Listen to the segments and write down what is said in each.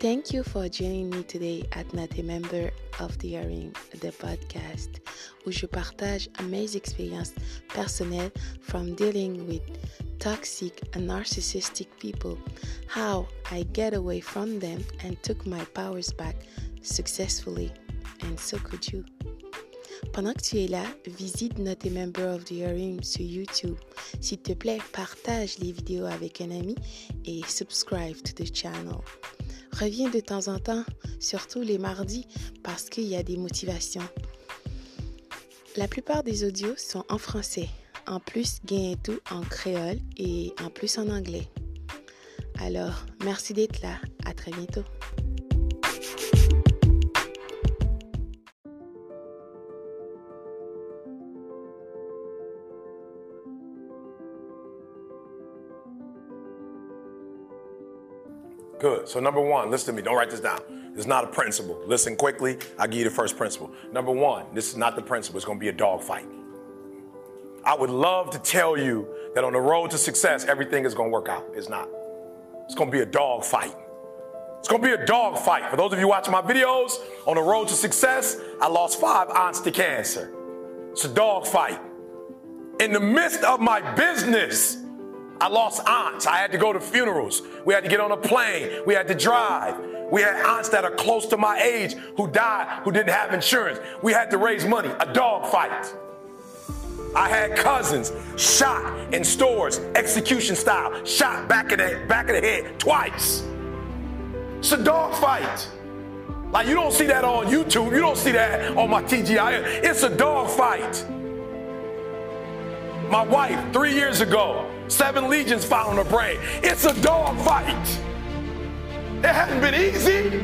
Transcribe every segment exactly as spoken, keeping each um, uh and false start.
Thank you for joining me today at Not a Member of the Harem, the podcast, où je partage mes expériences personnelles from dealing with toxic and narcissistic people, how I get away from them and took my powers back successfully, and so could you. Pendant que tu es là, visite Not a Member of the Harem sur YouTube. S'il te plaît, partage les vidéos avec un ami et subscribe to the channel. Reviens de temps en temps, surtout les mardis, parce qu'il y a des motivations. La plupart des audios sont en français. En plus, gain et tout en créole et en plus en anglais. Alors, merci d'être là. À très bientôt. Good. So number one, listen to me. Don't write this down. It's not a principle. Listen quickly. I'll give you the first principle. Number one, this is not the principle. It's going to be a dogfight. I would love to tell you that on the road to success, everything is going to work out. It's not. It's going to be a dogfight. It's going to be a dogfight. For those of you watching my videos, on the road to success, I lost five aunts to cancer. It's a dogfight. In the midst of my business, I lost aunts. I had to go to funerals. We had to get on a plane. We had to drive. We had aunts that are close to my age who died, who didn't have insurance. We had to raise money. A dogfight. I had cousins shot in stores, execution style, shot back in the back of the head twice. It's a dogfight. Like, you don't see that on YouTube. You don't see that on my T G I M. It's a dogfight. My wife, three years ago, seven legions found in her brain. It's a dogfight. It hadn't been easy.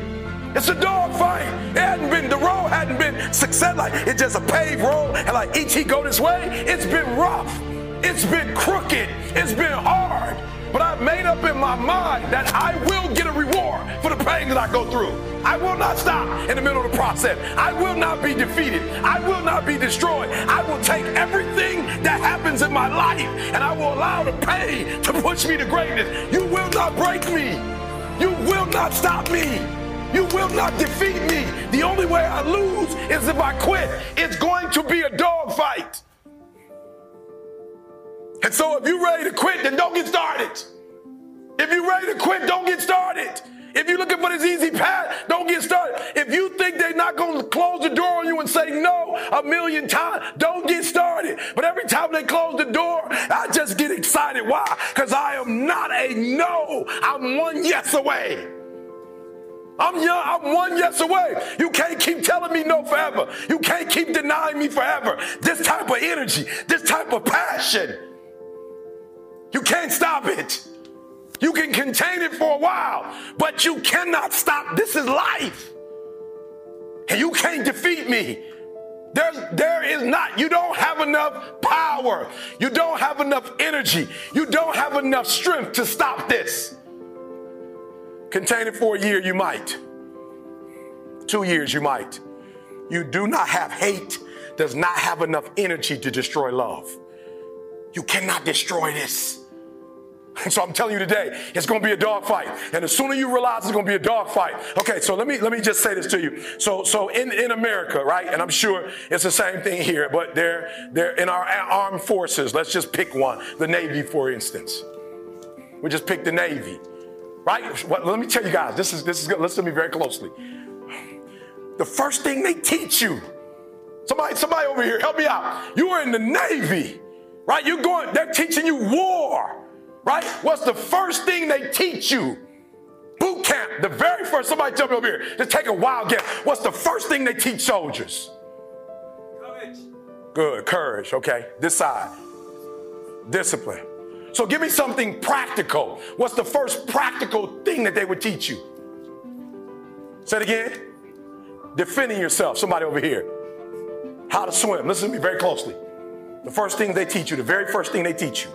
It's a dogfight. It hadn't been, the road hadn't been success. Like, it's just a paved road, and like, E T go this way. It's been rough. It's been crooked. It's been hard. But I've made up in my mind that I will get a reward for the pain that I go through. I will not stop in the middle of the process. I will not be defeated. I will not be destroyed. I will take everything that happens in my life, and I will allow the pain to push me to greatness. You will not break me. You will not stop me. You will not defeat me. The only way I lose is if I quit. It's going to be a dogfight. And so if you're ready to quit, then don't get started. If you're ready to quit, don't get started. If you're looking for this easy path, don't get started. If you think they're not going to close the door on you and say no a million times, don't get started. But every time they close the door, I just get excited. Why? Because I am not a no. I'm one yes away. I'm young, I'm one yes away. You can't keep telling me no forever. You can't keep denying me forever. This type of energy, this type of passion, you can't stop it. You can contain it for a while, but you cannot stop. This is life. And you can't defeat me. There's, there is not. You don't have enough power. You don't have enough energy. You don't have enough strength to stop this. Contain it for a year, you might. Two years, you might. You do not have hate, does not have enough energy to destroy love. You cannot destroy this. And so I'm telling you today, it's going to be a dogfight. And the sooner you realize it's going to be a dogfight. Okay, so let me let me just say this to you. So so in, in America, right, and I'm sure it's the same thing here, but they're, they're in our armed forces. Let's just pick one, the Navy, for instance. We just pick the Navy, right? Well, let me tell you guys, this is, this is good. Listen to me very closely. The first thing they teach you, somebody, somebody over here, help me out. You are in the Navy, right? You're going, they're teaching you war. Right? What's the first thing they teach you? Boot camp. The very first. Somebody tell me over here. Just take a wild guess. What's the first thing they teach soldiers? Courage. Good. Courage. Okay. This side. Discipline. So give me something practical. What's the first practical thing that they would teach you? Say it again. Defending yourself. Somebody over here. How to swim. Listen to me very closely. The first thing they teach you, the very first thing they teach you,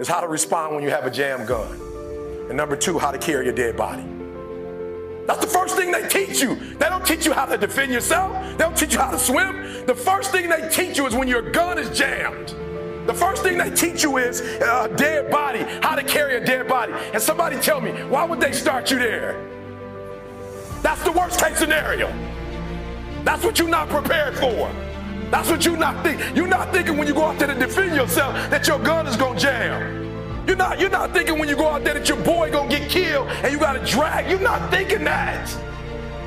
is how to respond when you have a jam gun. And number two, how to carry your dead body. That's the first thing they teach you. They don't teach you how to defend yourself. They don't teach you how to swim. The first thing they teach you is when your gun is jammed. The first thing they teach you is a dead body, how to carry a dead body. And somebody tell me, why would they start you there? That's the worst case scenario. That's what you're not prepared for. That's what you're not thinking. You're not thinking when you go out there to defend yourself that your gun is going to jam. You're not, you're not thinking when you go out there that your boy going to get killed and you got to drag. You're not thinking that.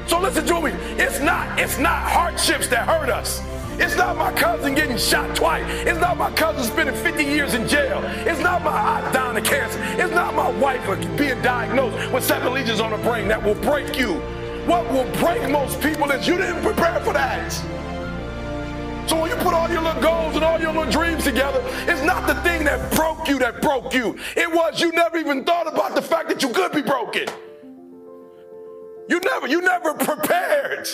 So listen to me. It's not, it's not hardships that hurt us. It's not my cousin getting shot twice. It's not my cousin spending fifty years in jail. It's not my aunt dying of cancer. It's not my wife being diagnosed with seven lesions on her brain that will break you. What will break most people is you didn't prepare for that. So when you put all your little goals and all your little dreams together, it's not the thing that broke you that broke you. It was you never even thought about the fact that you could be broken. You never, you never prepared.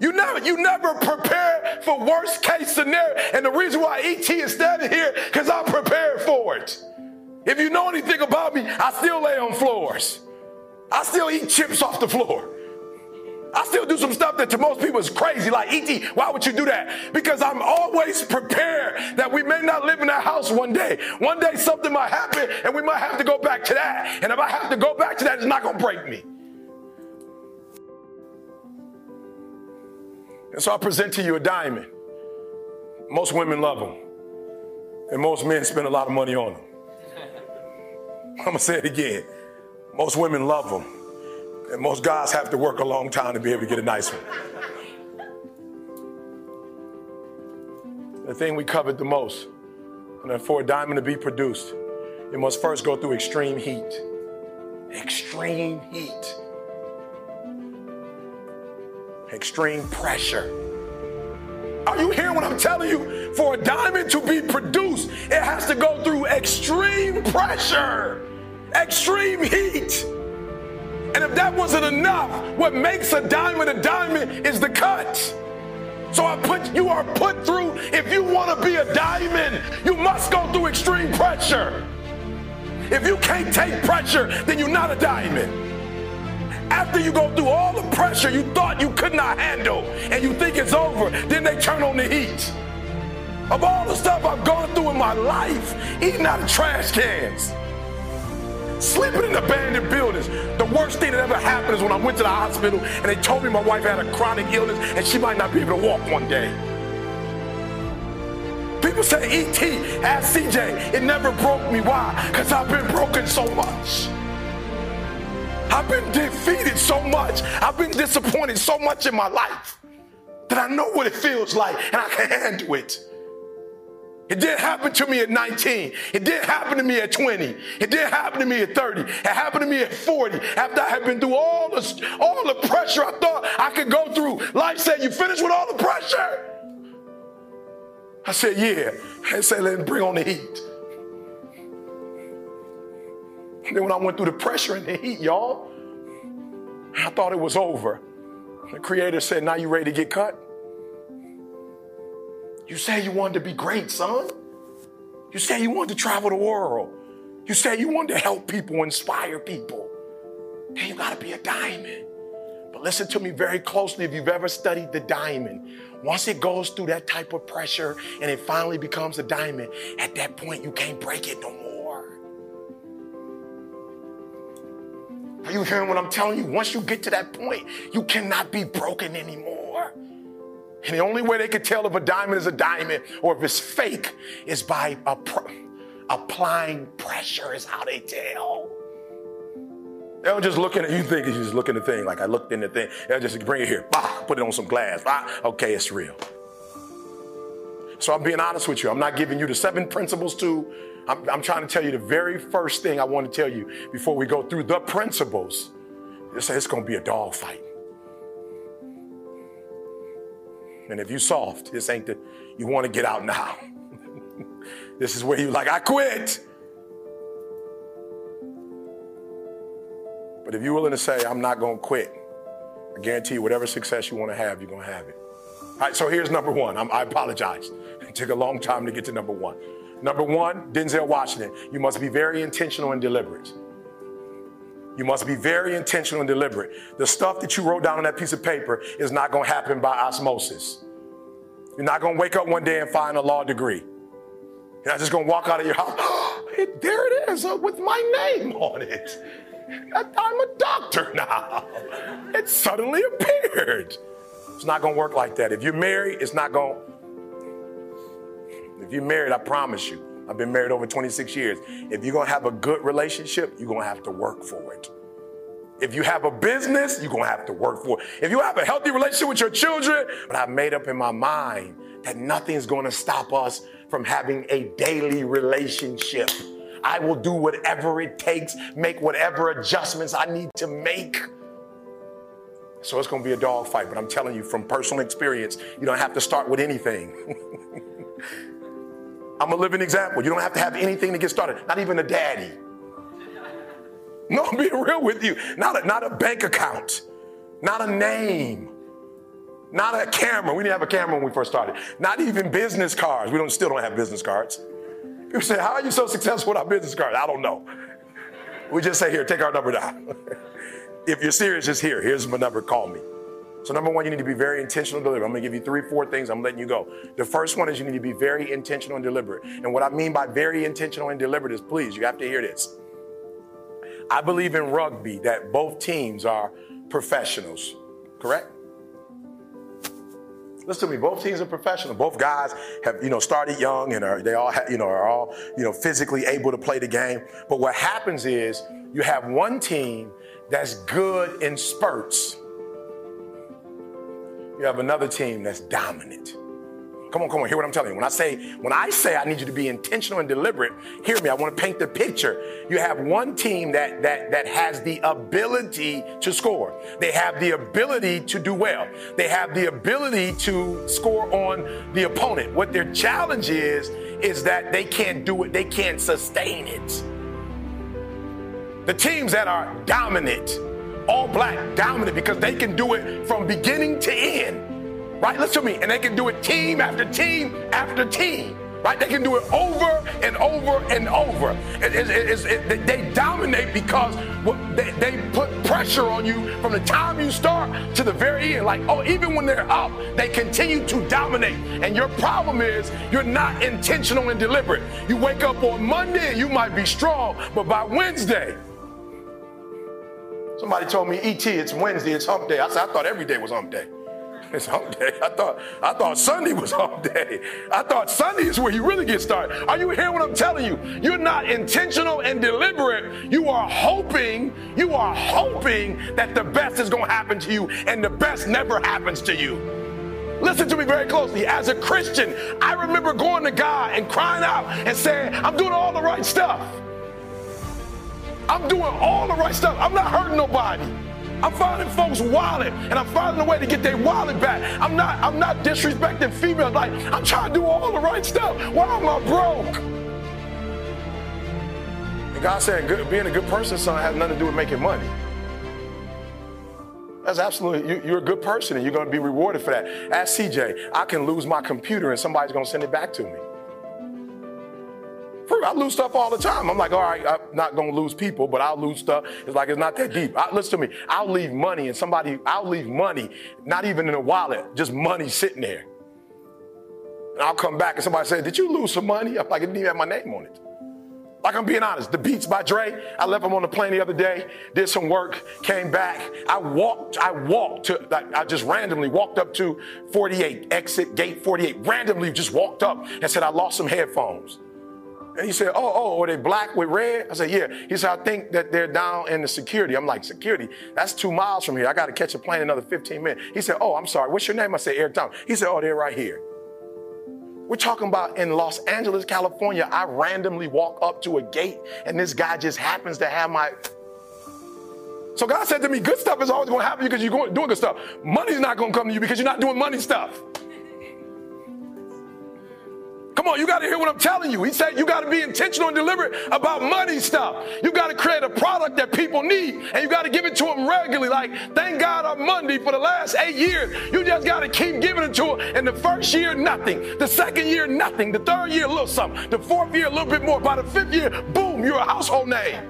You never, you never prepared for worst case scenario. And the reason why E T is standing here, because I'm prepared for it. If you know anything about me, I still lay on floors. I still eat chips off the floor. I still do some stuff that to most people is crazy, like E T, why would you do that? Because I'm always prepared that we may not live in that house one day. One day something might happen and we might have to go back to that. And if I have to go back to that, it's not gonna break me. And so I present to you a diamond. Most women love them. And most men spend a lot of money on them. I'm gonna say it again. Most women love them. And most guys have to work a long time to be able to get a nice one. The thing we covered the most, and for a diamond to be produced, it must first go through extreme heat. Extreme heat. Extreme pressure. Are you hearing what I'm telling you? For a diamond to be produced, it has to go through extreme pressure, extreme heat. And if that wasn't enough, what makes a diamond a diamond is the cut. So I put, you are put through, if you want to be a diamond, you must go through extreme pressure. If you can't take pressure, then you're not a diamond. After you go through all the pressure you thought you could not handle and you think it's over, then they turn on the heat. Of all the stuff I've gone through in my life, eating out of trash cans, sleeping in abandoned buildings, the worst thing that ever happened is when I went to the hospital and they told me my wife had a chronic illness and she might not be able to walk one day. People say, E T, ask C J, it never broke me. Why? Because I've been broken so much. I've been defeated so much, I've been disappointed so much in my life that I know what it feels like and I can handle it. It didn't happen to me at nineteen. It didn't happen to me at twenty. It didn't happen to me at thirty. It happened to me at forty after I had been through all the, all the pressure I thought I could go through. Life said, you finished with all the pressure? I said, yeah. I said, let's bring on the heat. Then when I went through the pressure and the heat, y'all, I thought it was over. The creator said, now you ready to get cut? You said you wanted to be great, son. You said you wanted to travel the world. You said you wanted to help people, inspire people. Then you gotta be a diamond. But listen to me very closely if you've ever studied the diamond. Once it goes through that type of pressure and it finally becomes a diamond, at that point you can't break it no more. Are you hearing what I'm telling you? Once you get to that point, you cannot be broken anymore. And the only way they can tell if a diamond is a diamond or if it's fake is by applying pressure is how they tell. They'll just look at you think you're just looking at the thing, like I looked in the thing. They'll just bring it here, bah, put it on some glass. Bah, okay, it's real. So I'm being honest with you. I'm not giving you the seven principles to I'm, I'm trying to tell you the very first thing I want to tell you before we go through the principles. They say it's going to be a dog fight. And if you soft, this ain't the, you want to get out now. This is where you like, I quit. But if you're willing to say, I'm not going to quit, I guarantee you whatever success you want to have, you're going to have it. All right, so here's number one. I'm, I apologize. It took a long time to get to number one. Number one, Denzel Washington, you must be very intentional and deliberate. You must be very intentional and deliberate. The stuff that you wrote down on that piece of paper is not going to happen by osmosis. You're not going to wake up one day and find a law degree. You're not just going to walk out of your house, oh, there it is uh, with my name on it. I'm a doctor now. It suddenly appeared. It's not gonna work like that. If you're married, it's not gonna. If you're married, I promise you, I've been married over twenty-six years. If you're gonna have a good relationship, you're gonna have to work for it. If you have a business, you're gonna have to work for it. If you have a healthy relationship with your children, but I've made up in my mind that nothing's gonna stop us from having a daily relationship. I will do whatever it takes, make whatever adjustments I need to make. So it's gonna be a dog fight, but I'm telling you from personal experience, you don't have to start with anything. I'm a living example. You don't have to have anything to get started, not even a daddy. No, I'm being real with you. Not a, not a bank account, not a name, not a camera. We didn't have a camera when we first started. Not even business cards. We don't still don't have business cards. People say, how are you so successful without business cards? I don't know. We just say, here, take our number down. If you're serious, it's here. Here's my number, call me. So number one, you need to be very intentional and deliberate. I'm gonna give you three, four things, I'm letting you go. The first one is you need to be very intentional and deliberate. And what I mean by very intentional and deliberate is, please, you have to hear this. I believe in rugby that both teams are professionals, correct? Listen to me, both teams are professional. Both guys have, you know, started young and are, they all, ha, you know, are all, you know, physically able to play the game. But what happens is you have one team that's good in spurts. You have another team that's dominant. Come on, come on, hear what I'm telling you. When I say, when I say I need you to be intentional and deliberate, hear me, I want to paint the picture. You have one team that, that, that has the ability to score. They have the ability to do well. They have the ability to score on the opponent. What their challenge is, is that they can't do it, they can't sustain it. The teams that are dominant, all black, dominant, because they can do it from beginning to end. Right, listen to me, and they can do it team after team after team, right? They can do it over and over and over. It, it, it, it, it, they dominate because they, they put pressure on you from the time you start to the very end. Like, oh, even when they're up, they continue to dominate. And your problem is you're not intentional and deliberate. You wake up on Monday and you might be strong, but by Wednesday, somebody told me, E T, it's Wednesday, it's hump day. I said, I thought every day was hump day. It's hump day. I thought, I thought Sunday was hump day. I thought Sunday is where you really get started. Are you hearing what I'm telling you? You're not intentional and deliberate. You are hoping, you are hoping that the best is going to happen to you, and the best never happens to you. Listen to me very closely. As a Christian, I remember going to God and crying out and saying, I'm doing all the right stuff. I'm doing all the right stuff. I'm not hurting nobody. I'm finding folks' wallet, and I'm finding a way to get their wallet back. I'm not, I'm not disrespecting females. Like, I'm trying to do all the right stuff. Why am I broke? And God said, good, being a good person, son, has nothing to do with making money. That's absolutely, you, you're a good person, and you're going to be rewarded for that. Ask C J, I can lose my computer, and somebody's going to send it back to me. I lose stuff all the time. I'm like, all right, I'm not going to lose people, but I'll lose stuff. It's like, it's not that deep. I, listen to me. I'll leave money and somebody, I'll leave money, not even in a wallet, just money sitting there. And I'll come back and somebody says, did you lose some money? I'm like, it didn't even have my name on it. Like, I'm being honest. The Beats by Dre, I left them on the plane the other day, did some work, came back. I walked, I walked to, I just randomly walked up to forty-eight, exit gate forty-eight, randomly just walked up and said, I lost some headphones. And he said, oh, oh, are they black with red? I said, yeah. He said, I think that they're down in the security. I'm like, security? That's two miles from here. I got to catch a plane in another fifteen minutes. He said, oh, I'm sorry. What's your name? I said, Eric Thomas. He said, oh, they're right here. We're talking about in Los Angeles, California. I randomly walk up to a gate, and this guy just happens to have my... So God said to me, good stuff is always going to happen to you because you're doing good stuff. Money's not going to come to you because you're not doing money stuff. Come on, you got to hear what I'm telling you. He said you got to be intentional and deliberate about money stuff. You got to create a product that people need, and you got to give it to them regularly. Like, thank God on Monday for the last eight years, you just got to keep giving it to them. And the first year, nothing. The second year, nothing. The third year, a little something. The fourth year, a little bit more. By the fifth year, boom, you're a household name.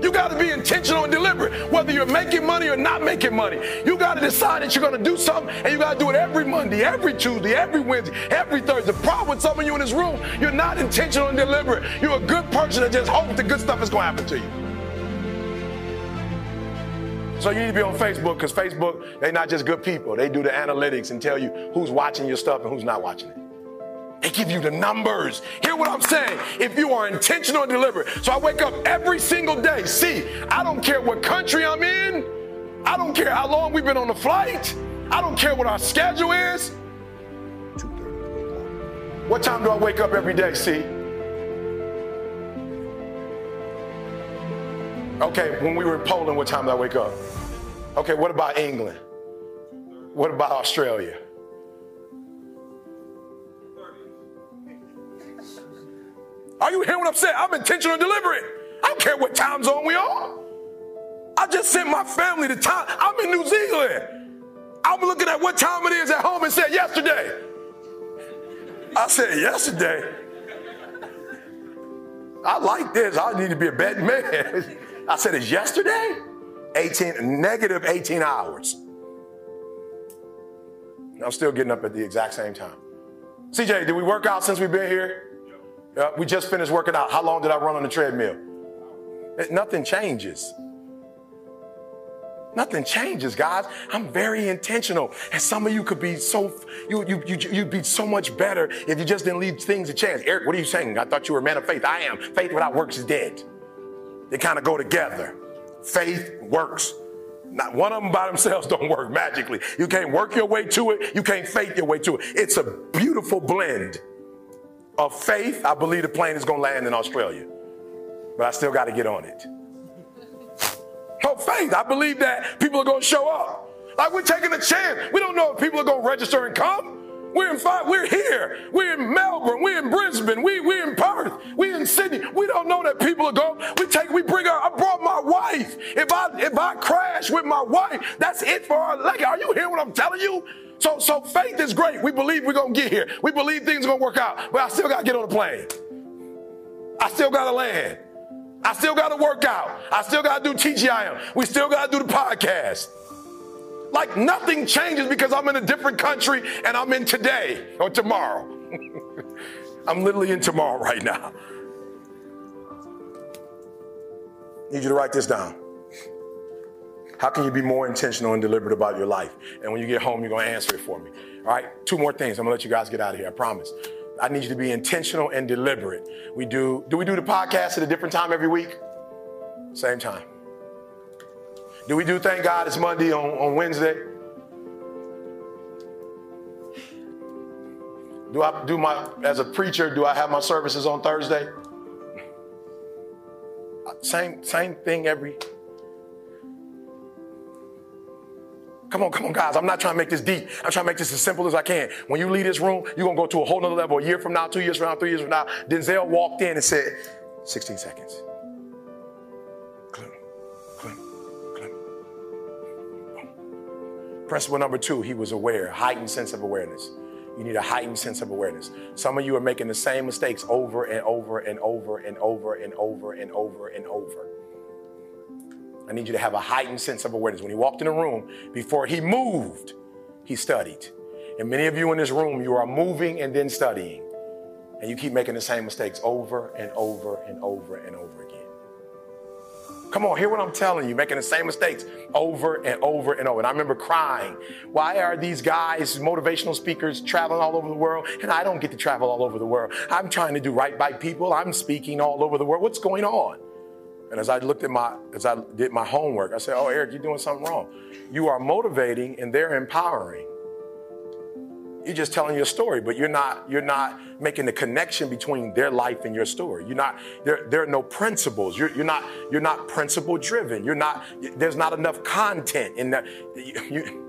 You got to be intentional and deliberate, whether you're making money or not making money. You got to decide that you're going to do something, and you got to do it every Monday, every Tuesday, every Wednesday, every Thursday. The problem with some of you in this room, you're not intentional and deliberate. You're a good person that just hopes the good stuff is going to happen to you. So you need to be on Facebook, because Facebook, they're not just good people. They do the analytics and tell you who's watching your stuff and who's not watching it. They give you the numbers. Hear what I'm saying? If you are intentional and deliberate. So I wake up every single day. See, I don't care what country I'm in. I don't care how long we've been on the flight. I don't care what our schedule is. two thirty. What time do I wake up every day, see? Okay, when we were in Poland, what time did I wake up? Okay, what about England? What about Australia? Are you hearing what I'm saying? I'm intentional and deliberate. I don't care what time zone we are. I just sent my family to time. I'm in New Zealand. I'm looking at what time it is at home and said yesterday. I said yesterday. I like this. I need to be a betting man. I said it's yesterday? eighteen, negative eighteen hours. And I'm still getting up at the exact same time. C J, did we work out since we've been here? Uh, we just finished working out. How long did I run on the treadmill? It, nothing changes. Nothing changes, guys. I'm very intentional. And some of you could be so, you, you, you, you'd be so much better if you just didn't leave things a chance. Eric, what are you saying? I thought you were a man of faith. I am. Faith without works is dead. They kind of go together. Faith, works. Not one of them by themselves don't work magically. You can't work your way to it. You can't faith your way to it. It's a beautiful blend of faith. I believe the plane is going to land in Australia, but I still got to get on it. Oh, faith. I believe that people are going to show up. Like, we're taking a chance. We don't know if people are going to register and come. We're in five, we're here. We're in Melbourne. We're in Brisbane. We, we're in Perth. We're in Sydney. We don't know that people are going. We take, we bring our, I brought my wife. If I, if I crash with my wife, that's it for our leg. Are you hearing what I'm telling you? So, so faith is great. We believe we're going to get here. We believe things are going to work out. But I still got to get on the plane. I still got to land. I still got to work out. I still got to do T G I M. We still got to do the podcast. Like, nothing changes because I'm in a different country and I'm in today or tomorrow. I'm literally in tomorrow right now. Need you to write this down. How can you be more intentional and deliberate about your life? And when you get home, you're going to answer it for me. All right, two more things. I'm going to let you guys get out of here, I promise. I need you to be intentional and deliberate. We do, do we do the podcast at a different time every week? Same time. Do we do Thank God It's Monday on, on Wednesday? Do I do my, as a preacher, do I have my services on Thursday? Same, same thing every Come on, come on, guys. I'm not trying to make this deep. I'm trying to make this as simple as I can. When you leave this room, you're going to go to a whole nother level. A year from now, two years from now, three years from now. Denzel walked in and said, sixteen seconds. Click, click, click. Principle number two, he was aware. Heightened sense of awareness. You need a heightened sense of awareness. Some of you are making the same mistakes over and over and over and over and over and over and over. I need you to have a heightened sense of awareness. When he walked in the room, before he moved, he studied. And many of you in this room, you are moving and then studying. And you keep making the same mistakes over and over and over and over again. Come on, hear what I'm telling you. Making the same mistakes over and over and over. And I remember crying. Why are these guys, motivational speakers, traveling all over the world? And I don't get to travel all over the world. I'm trying to do right by people. I'm speaking all over the world. What's going on? And as I looked at my, as I did my homework, I said, oh, Eric, you're doing something wrong. You are motivating and they're empowering. You're just telling your story, but you're not, you're not making the connection between their life and your story. You're not, there, there are no principles. You're, you're not, you're not principle driven. You're not, there's not enough content in that. You, you,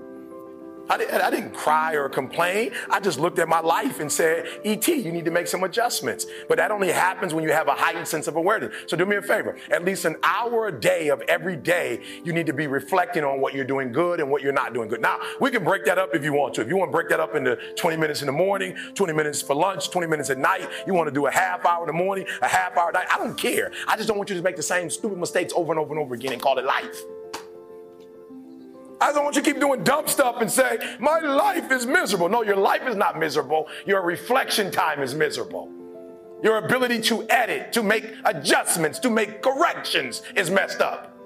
I, did, I didn't cry or complain. I just looked at my life and said, E T, you need to make some adjustments. But that only happens when you have a heightened sense of awareness. So do me a favor. At least an hour a day of every day, you need to be reflecting on what you're doing good and what you're not doing good. Now, we can break that up if you want to. If you want to break that up into twenty minutes in the morning, twenty minutes for lunch, twenty minutes at night, you want to do a half hour in the morning, a half hour at night, I don't care. I just don't want you to make the same stupid mistakes over and over and over again and call it life. I don't want you to keep doing dumb stuff and say, my life is miserable. No, your life is not miserable. Your reflection time is miserable. Your ability to edit, to make adjustments, to make corrections is messed up.